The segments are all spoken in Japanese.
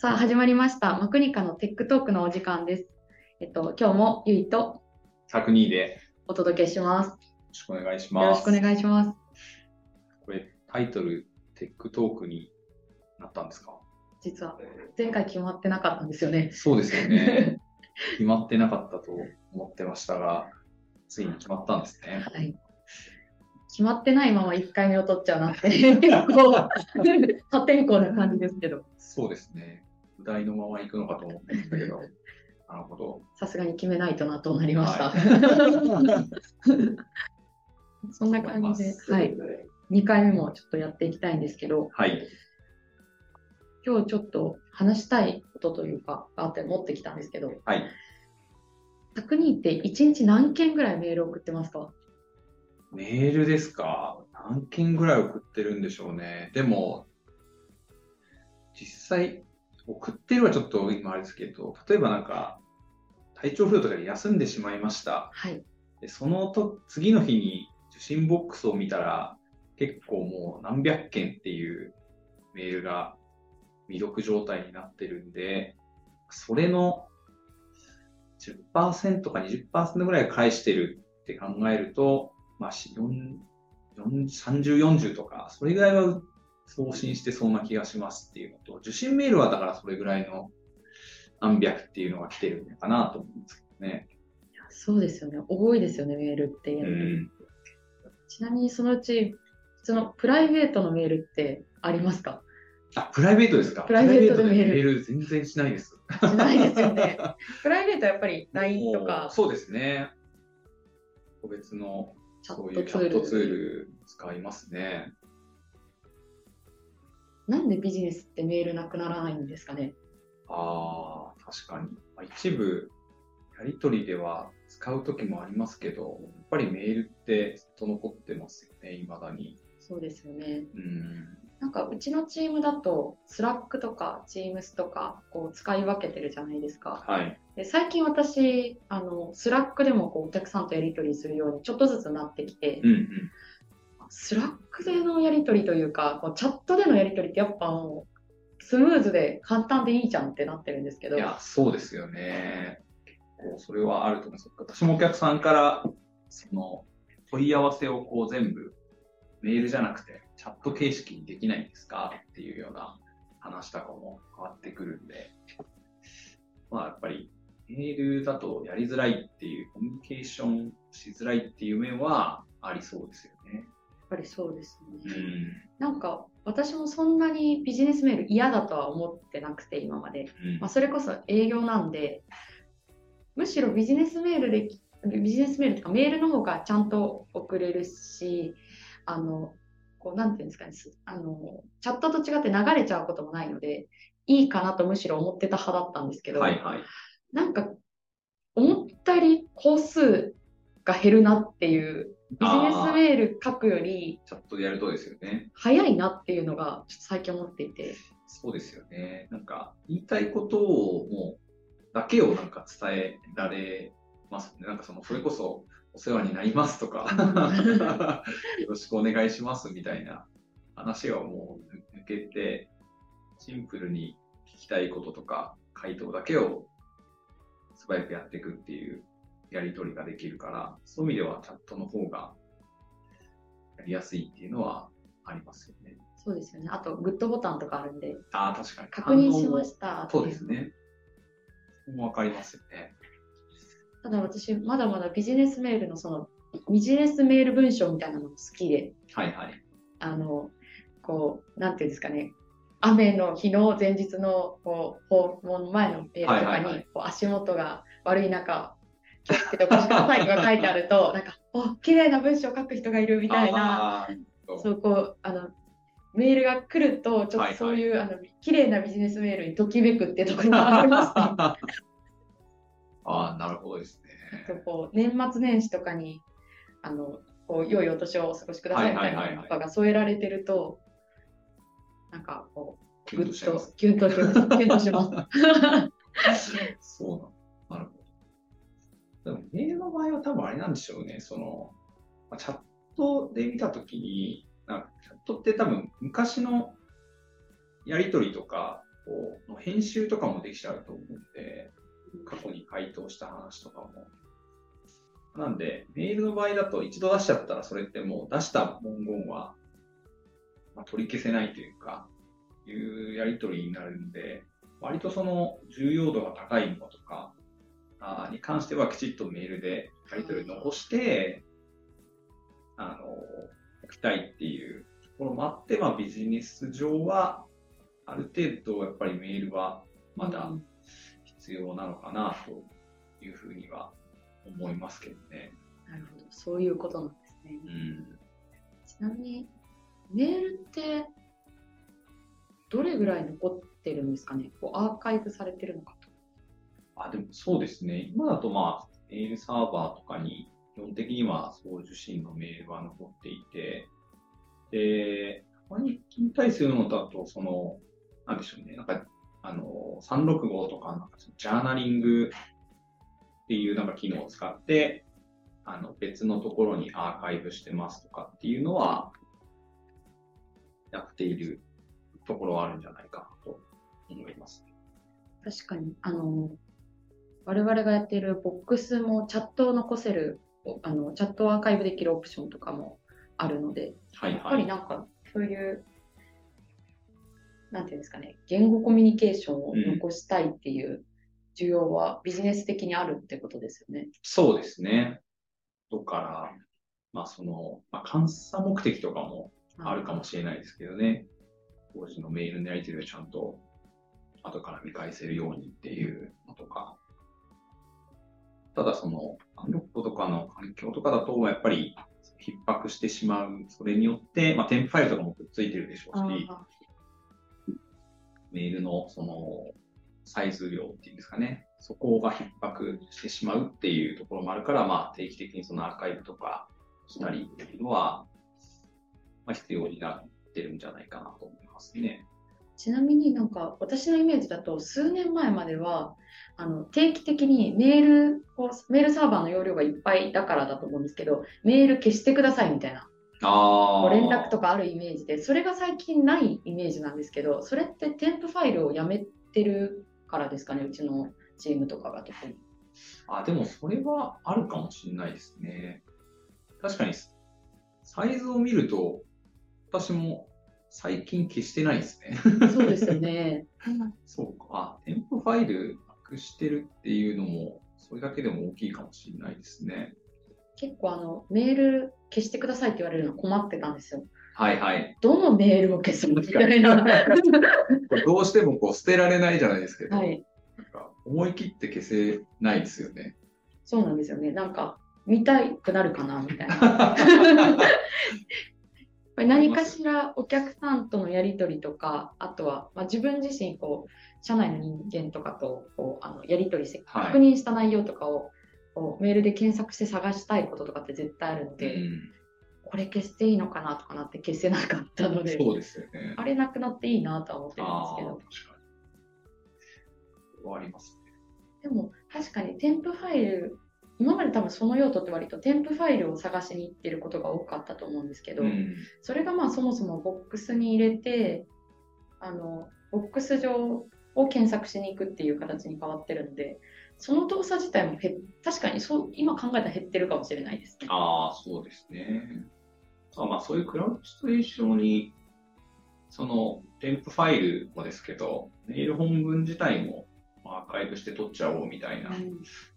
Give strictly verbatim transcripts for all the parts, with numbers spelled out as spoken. さあ始まりましたマクニカのテックトークのお時間です。えっと今日もゆいとサクニーでお届けします。よろしくお願いします。よろしくお願いします。これタイトルテックトークになったんですか？実は前回決まってなかったんですよね。そうですよね決まってなかったと思ってましたがついに決まったんですね。はい、決まってないままいっかいめを取っちゃうなって結構破天荒な感じですけど。そうですね、お題のまま行くのかと思ってましたけど、なるほど。さすがに決めないとなとなりました。はい、そんな感じで、はい、にかいめもちょっとやっていきたいんですけど、はい、今日ちょっと話したいことというか、あって持ってきたんですけど、はい、タクニーっていちにち何件ぐらいメール送ってますか？メールですか？何件ぐらい送ってるんでしょうね。でも、実際、送ってるはちょっと今あれですけど、例えばなんか体調不良とかで休んでしまいました、はい、でそのと次の日に受信ボックスを見たら結構もう何百件っていうメールが未読状態になってるんで、それの じゅっパーセント か にじゅっパーセント ぐらい返してるって考えると、まあ、さんじゅう、よんじゅうとかそれぐらいは送信してそうな気がしますっていうのと、受信メールはだからそれぐらいの何百っていうのが来てるのかなと思うんですけどね。いや、そうですよね、多いですよねメールって、うん、ちなみにそのうちそのプライベートのメールってありますか？あ、プライベートですか？プライベートでメール、メール全然しないですしないですよねプライベートはやっぱり ライン とか。そうですね、個別のそういうチャットツール使いますね。なんでビジネスってメールなくならないんですかね。ああ、確かに。一部やり取りでは使う時もありますけど、やっぱりメールってずっと残ってますよね、未だに。そうですよね。うん。なんかうちのチームだと Slack とか Teams とかこう使い分けてるじゃないですか。はい。で最近私あの Slack でもこうお客さんとやり取りするようにちょっとずつなってきて。うんうん。スラックでのやり取りというか、こうチャットでのやり取りってやっぱもうスムーズで簡単でいいじゃんってなってるんですけど。いや、そうですよね。結構それはあると思います。私もお客さんからその問い合わせをこう全部メールじゃなくてチャット形式にできないんですかっていうような話とかも変わってくるんで、まあやっぱりメールだとやりづらいっていう、コミュニケーションしづらいっていう面はありそうですよね。やっぱりそうですね、うん、なんか私もそんなにビジネスメール嫌だとは思ってなくて今まで、うん、まあ、それこそ営業なんで、むしろビジネスメールでビジネスメールとかメールの方がちゃんと送れるし、あのこうなんていうんですかね、あのチャットと違って流れちゃうこともないのでいいかなとむしろ思ってた派だったんですけど、はいはい、なんか思ったより個数が減るなっていう、ビジネスメール書くよりチャットでやるとですよね、早いなっていうのがちょっと最近思っていて。そうですよね、なんか言いたいことをもうだけをなんか伝えられますね。なんかそのそれこそお世話になりますとかよろしくお願いしますみたいな話はもう抜けて、シンプルに聞きたいこととか回答だけを素早くやっていくっていうやり取りができるから、そういう意味ではチャットの方がやりやすいっていうのはありますよね。そうですよね。あとグッドボタンとかあるんで、あ、確かに確認しました。そうですね。わかりますよね。ただ私まだまだビジネスメールのそのビジネスメール文章みたいなの好きで、はいはい。あのこうなんていうんですかね。雨の日の前日のこう訪問前のメールとかに、はいはいはい、こう足元が悪い中。ってお越しくださいとか書いてあるとなんかお綺麗な文章を書く人がいるみたいな、そうこうあのメールが来るとちょっとそういう、はいはい、あの綺麗なビジネスメールにときめくってところがありますねあ、なるほどですね。とこう年末年始とかにあのこう良いお年をお過ごしくださいみたいなのが添えられてると、なんかこうグッとキュンとしますキュンとしますそうなんでもメールの場合は多分あれなんでしょうね。そのチャットで見たときに、なんかチャットって多分昔のやり取りとかこう編集とかもできちゃうと思って、過去に回答した話とかも。なんで、メールの場合だと一度出しちゃったらそれってもう出した文言は取り消せないというか、いうやり取りになるんで、割とその重要度が高いものとかに関してはきちっとメールでやり取りを残して、あの、置きたいっていうところもあって、まあビジネス上はある程度やっぱりメールはまだ必要なのかなというふうには思いますけどね。なるほど、そういうことなんですね。うん、ちなみにメールってどれぐらい残ってるんですかね。こうアーカイブされてるのかと。あ、でもそうですね。今だとまあメールサーバーとかに基本的には送受信のメールは残っていて、で、たまに聞いたりするのだとそのなんでしょうね。なんかあのさんろくごとかなんかジャーナリングっていうなんか機能を使ってあの別のところにアーカイブしてますとかっていうのはやっているところはあるんじゃないかなと思います。確かにあの我々がやっているボックスもチャットを残せるあのチャットをアーカイブできるオプションとかもあるので、はいはい、やっぱりなんかそういうなんていうんですかね、言語コミュニケーションを残したいっていう、うん、需要はビジネス的にあるってことですよね。そうですね。だから、まあそのまあ、監査目的とかもあるかもしれないですけどね。当時のメールのやり取りをちゃんと後から見返せるようにっていうのとか。ただそのさんろくごとかの環境とかだとやっぱり逼迫してしまう。それによって、まあ、添付ファイルとかもくっついてるでしょうし、メールのそのサイズ量っていうんですかね、そこが逼迫してしまうっていうところもあるから、まあ、定期的にそのアーカイブとかしたりっていうのは、まあ、必要になってるんじゃないかなと思いますね。ちなみになんか私のイメージだと数年前まではあの定期的にメールをメールサーバーの容量がいっぱいだからだと思うんですけど、メール消してくださいみたいなあ連絡とかあるイメージで、それが最近ないイメージなんですけど、それって添付ファイルをやめてるからですかね、うちのチームとかが特に。あ、でもそれはあるかもしれないですね。確かにサイズを見ると私も最近消してないですね。そうですよね。そうか、添付ファイルなくしてるっていうのもそれだけでも大きいかもしれないですね。結構あのメール消してくださいって言われるの困ってたんですよ。はいはい、どのメールを消すみたいなどうしてもこう捨てられないじゃないですけど、はい、なんか思い切って消せないですよね。そうなんですよね。なんか見たくなるかなみたいな何かしらお客さんとのやり取りとか、あとは、まあ、自分自身こう社内の人間とかとこうあのやり取りして確認した内容とかを、はい、メールで検索して探したいこととかって絶対あるので、うん、これ消していいのかなとかなって消せなかったので、そうですよね、あれなくなっていいなとは思ってるんですけど。あ、確かに終わりますね。でも確かに添付ファイル、今まで多分その用途って割と添付ファイルを探しに行ってることが多かったと思うんですけど、うん、それがまあそもそもボックスに入れてあのボックス上を検索しに行くっていう形に変わってるので、その動作自体もへ確かにそう今考えたら減ってるかもしれないですね。ああ、そうですね。あ、まあ、そういうクラウドと一緒にその添付ファイルもですけど、メール本文自体もアーカイブして取っちゃおうみたいな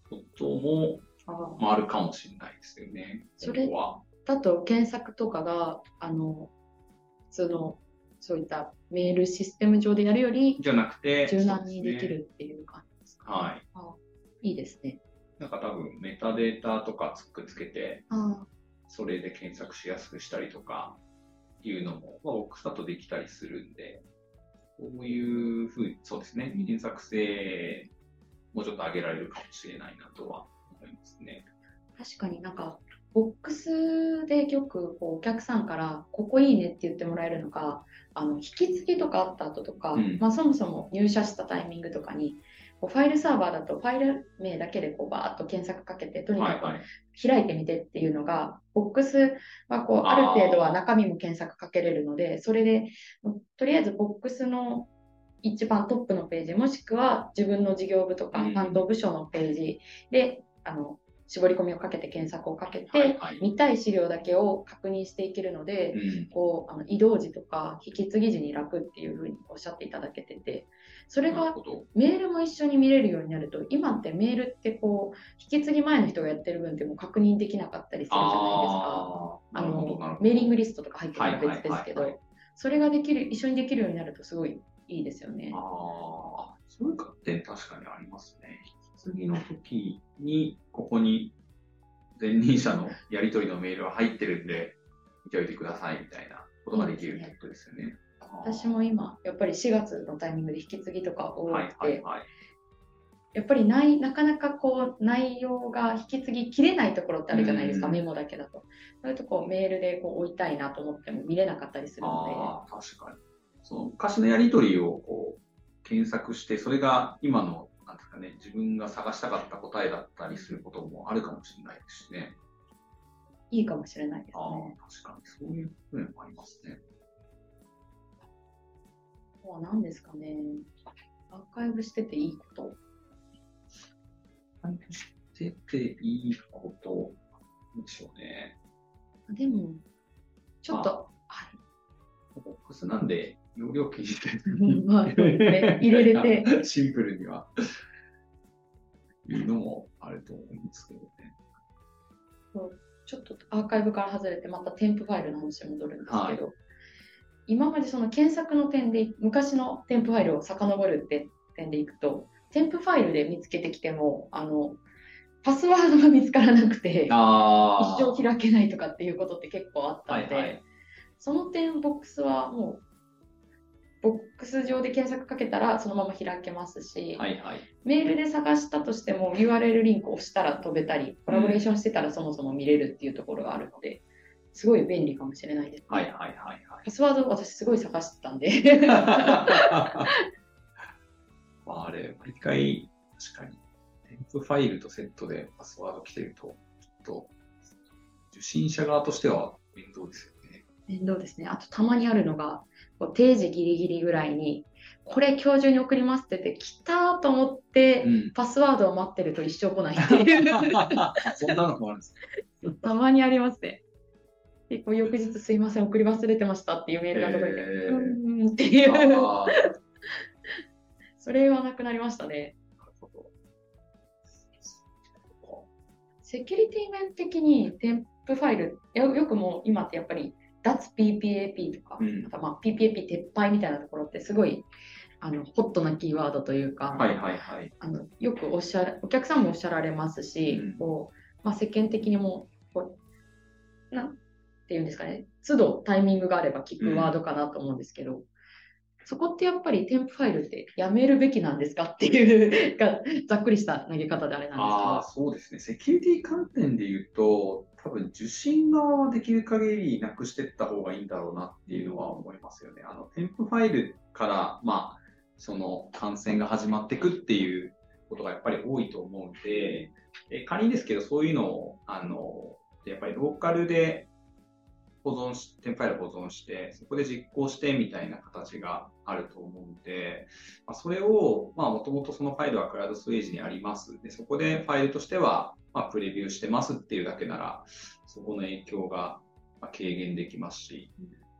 ことも、うん、あ, あるかもしれないですよね。それはだと検索とかがあの普通のそういったメールシステム上でやるよりじゃなくて柔軟にできるっていう感じですか、ね。はい、ああ、いいですね。なんか多分メタデータとかつくつけて、ああ、それで検索しやすくしたりとかいうのも、まあ、ボックスだとできたりするんで、こういうふうに、そうですね、検索性もうちょっと上げられるかもしれないなとは思いますね。確かになんかボックスでよくこうお客さんからここいいねって言ってもらえるのが、あの引き継ぎとかあった後とか、うん、まあ、そもそも入社したタイミングとかにファイルサーバーだとファイル名だけでこうバーッと検索かけてとにかく開いてみてっていうのが、はいはい、ボックスはこうある程度は中身も検索かけれるので、それでとりあえずボックスの一番トップのページもしくは自分の事業部とか担当部署のページで、あの絞り込みをかけて検索をかけて、はいはい、見たい資料だけを確認していけるので、うん、こうあの移動時とか引き継ぎ時に楽っていうふうにおっしゃっていただけてて、それがメールも一緒に見れるようになると、今ってメールってこう引き継ぎ前の人がやってる分ってもう確認できなかったりするじゃないですか。あのメーリングリストとか入ってるのは別ですけど、それができる一緒にできるようになるとすごいいいですよね。ああ、そういう観点確かにありますね。次の時にここに前任者のやり取りのメールは入ってるんで見ておいてくださいみたいなことができるってことですよね。私も今やっぱりしがつのタイミングで引き継ぎとか多くて、はいはいはい、やっぱり な, いなかなかこう内容が引き継ぎきれないところってあるじゃないですか、メモだけだと。そういうとこうメールでこう置いたいなと思っても見れなかったりするので、あ、確かにその昔のやり取りをこう検索して、それが今のなんですかね、自分が探したかった答えだったりすることもあるかもしれないですしね。いいかもしれないですね。あ、確かにそういう面もありますね。もう何ですかね、アーカイブしてていいこと、アーカイブしてていいことなんでしょうね。でもちょっと、はい、ボックスなんで容量気にして入れれてシンプルにはいいのもあると思うんですけどね。ちょっとアーカイブから外れてまた添付ファイルの話に戻るんですけど、はい、今までその検索の点で昔の添付ファイルを遡るって点でいくと、添付ファイルで見つけてきてもあのパスワードが見つからなくてあ一生開けないとかっていうことって結構あったので、はいはい、その点ボックスはもうボックス上で検索かけたらそのまま開けますし、はいはい、メールで探したとしても ユーアールエル リンクを押したら飛べたり、コラボレーションしてたらそもそも見れるっていうところがあるので、すごい便利かもしれないですね。はいはいはいはい、パスワード私すごい探してたんで、まあ、あれ毎回確かに添付ファイルとセットでパスワード来てるとちょっと受信者側としては面倒ですよね。面倒ですね。あとたまにあるのが定時ギリギリぐらいにこれ今日中に送りますって言って来たと思って、うん、パスワードを待ってると一生来ないっていうそんなのもあるんですね。たまにありますね。結構翌日すいません送り忘れてましたっていうメールが届いて、えー、うーんっていうそれはなくなりましたね。セキュリティ面的に添付ファイルよくもう今ってやっぱり脱 ピーピーエーピー とか、うん、あとまあ ピーピーエーピー 撤廃みたいなところってすごいあのホットなキーワードというか、はいはいはい、あのよくおっしゃお客さんもおっしゃられますし、うんこうまあ、世間的にもこうなんていうんですかね、都度タイミングがあれば聞くワードかなと思うんですけど、うん、そこってやっぱり添付ファイルってやめるべきなんですかっていうがざっくりした投げ方であれなんですけど、あ、そうですね。セキュリティ観点で言うと多分受信側はできる限りなくしていった方がいいんだろうなっていうのは思いますよね。あの添付ファイルから、まあ、その感染が始まっていくっていうことがやっぱり多いと思うんで、え仮にですけどそういうのをあのやっぱりローカルで保存し添付ファイル保存してそこで実行してみたいな形があると思うんで、まあ、それをもともとそのファイルはクラウドストレージにありますで、そこでファイルとしてはまあ、プレビューしてますっていうだけならそこの影響が軽減できますし、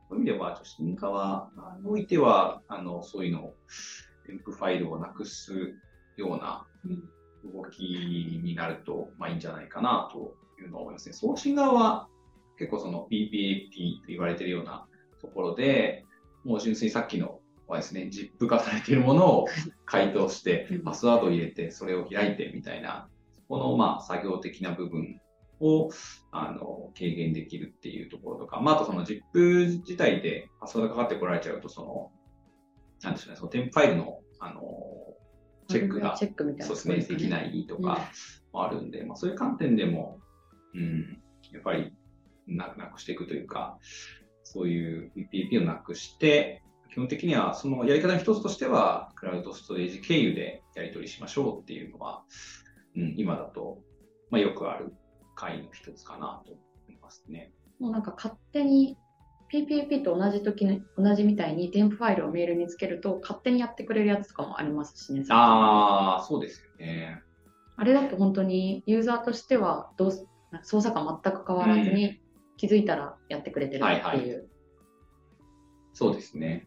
そういう意味では受信側においてはあのそういうのを添付ファイルをなくすような動きになると、まあ、いいんじゃないかなというのは思いますね。送信側は結構その ピーピーエーピー と言われているようなところでもう純粋にさっきのはですね、ジップ 化されているものを回答してパスワードを入れてそれを開いてみたいなこのまあ作業的な部分をあの軽減できるっていうところとか、まあ、あとその ジップ 自体でパスワードがかかってこられちゃうとそのなんでしょうね、その添付ファイルのあのチェックが説明できないとかもあるんで、まあ、そういう観点でも、うん、やっぱりなくしていくというか、そういう ピーピーエーピー をなくして基本的にはそのやり方の一つとしてはクラウドストレージ経由でやり取りしましょうっていうのは。うん、今だと、まあ、よくある会の一つかなと思いますね。もうなんか勝手にピーピーエーピー と同じ時に同じみたいに添付ファイルをメールにつけると勝手にやってくれるやつとかもありますしね。ああ、そうですよね。あれだと本当にユーザーとしてはどう操作感全く変わらずに、うん、気づいたらやってくれてるっていう、はいはい、そうですね。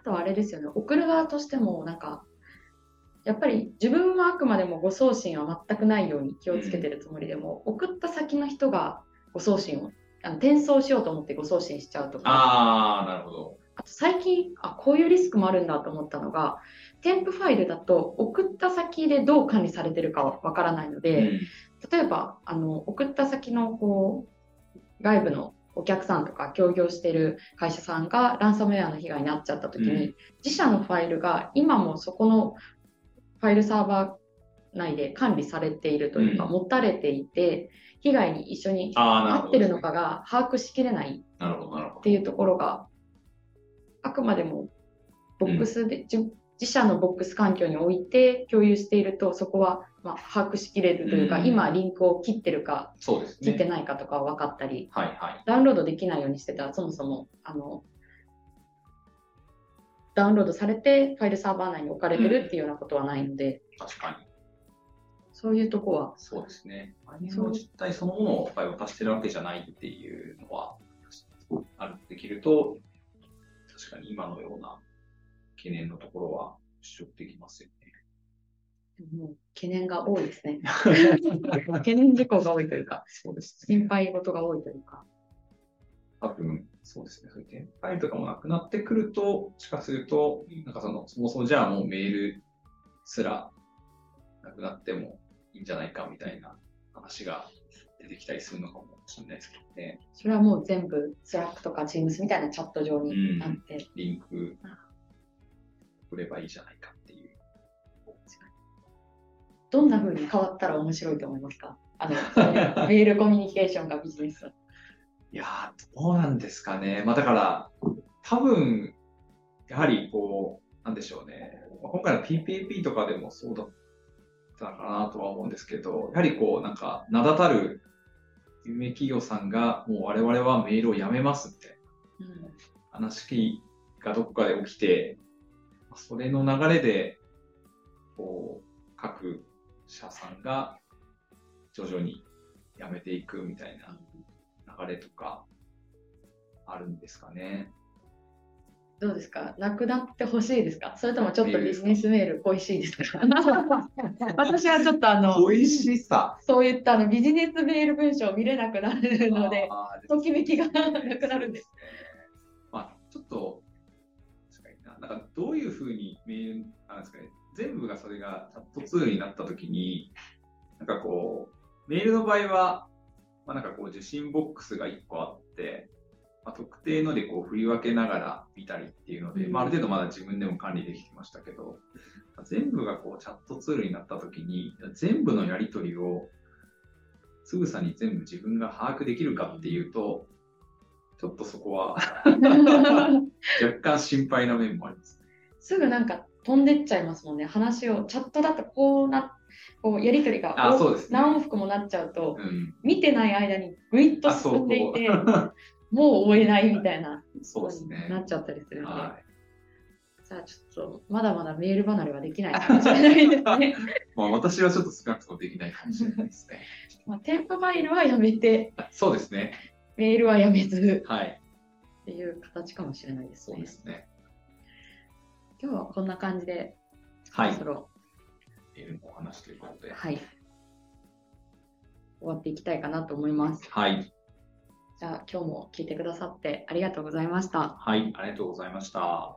あとはあれですよね、送る側としてもなんかやっぱり自分はあくまでも誤送信は全くないように気をつけてるつもりでも、うん、送った先の人が誤送信をあの転送しようと思って誤送信しちゃうとか。あー、なるほど。あと最近あこういうリスクもあるんだと思ったのが、添付ファイルだと送った先でどう管理されてるかわからないので、うん、例えばあの送った先のこう外部のお客さんとか協業してる会社さんがランサムウェアの被害になっちゃった時に、うん、自社のファイルが今もそこのファイルサーバー内で管理されているというか、うん、持たれていて被害に一緒に合ってるのかが把握しきれないっていうところが、あくまでもボックスで、うん、自, 自社のボックス環境において共有しているとそこは、まあ、把握しきれるというか、うん、今リンクを切ってるか、ね、切ってないかとか分かったり、はいはい、ダウンロードできないようにしてたらそもそもあのダウンロードされてファイルサーバー内に置かれてるっていうようなことはないので、うん、確かにそういうとこはそうですね。マニュアルの実態そのものを渡してるわけじゃないっていうのはあるできると、確かに今のような懸念のところは払拭できますよね。もう懸念が多いですね。懸念事項が多いというか、そうですね、心配事が多いというか。多分そうですね。そういう転売とかもなくなってくると、しかするとなんかそのそもそもじゃあもうメールすらなくなってもいいんじゃないかみたいな話が出てきたりするのかもしれないですけどね。それはもう全部 Slack とか Teams みたいなチャット上になって、うん、リンク送ればいいじゃないかっていう。どんな風に変わったら面白いと思いますか？あのメールコミュニケーションがビジネス。いやー、どうなんですかね。まあ、だから多分やはりこうなんでしょうね。今回の ピーピーエーピー とかでもそうだったかなとは思うんですけど、やはりこうなんか名だたる有名企業さんがもう我々はメールをやめますって、うん、話がどこかで起きて、それの流れでこう各社さんが徐々にやめていくみたいな。流れとかあるんですかね。どうですか、なくなってほしいですか、それともちょっとビジネスメール恋しいですか？私はちょっとあの恋しさ、そういったあのビジネスメール文章を見れなくなるので、ときめきがなくなるんです。まあ、ちょっと確かにな、なんかどういうふうにメールなんですかね、全部がそれがチャットツールになったときに、なんかこうメールの場合はまあ、なんかこう受信ボックスがいっこあって、まあ、特定のでこう振り分けながら見たりっていうので、まあ、ある程度まだ自分でも管理できてましたけど、全部がこうチャットツールになった時に全部のやり取りをつぶさに全部自分が把握できるかっていうと、ちょっとそこは若干心配な面もありますね。すぐなんか飛んでっちゃいますもんね、話を。チャットだとこうなってこうやり取りが何往復もなっちゃうと、うん、見てない間にぐいっと進んでいてもう終えないみたいなそうです、ね、なっちゃったりするので、はい、じゃあちょっとまだまだメール離れはできないかもしれないですね。まあ私はちょっと少なくともできないかもしれないですね。まあ、添付ファイルはやめて、そうですね、メールはやめず、はい、っていう形かもしれないですね。そうですね。今日はこんな感じで、はい、そろメールのお話ということで、はい、終わっていきたいかなと思います。はい。じゃあ今日も聞いてくださってありがとうございました。はい、ありがとうございました。